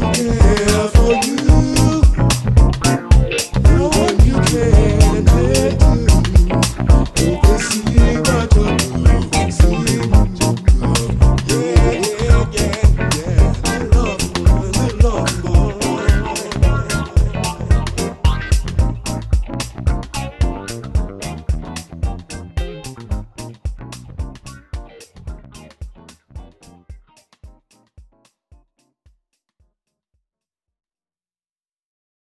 Yeah.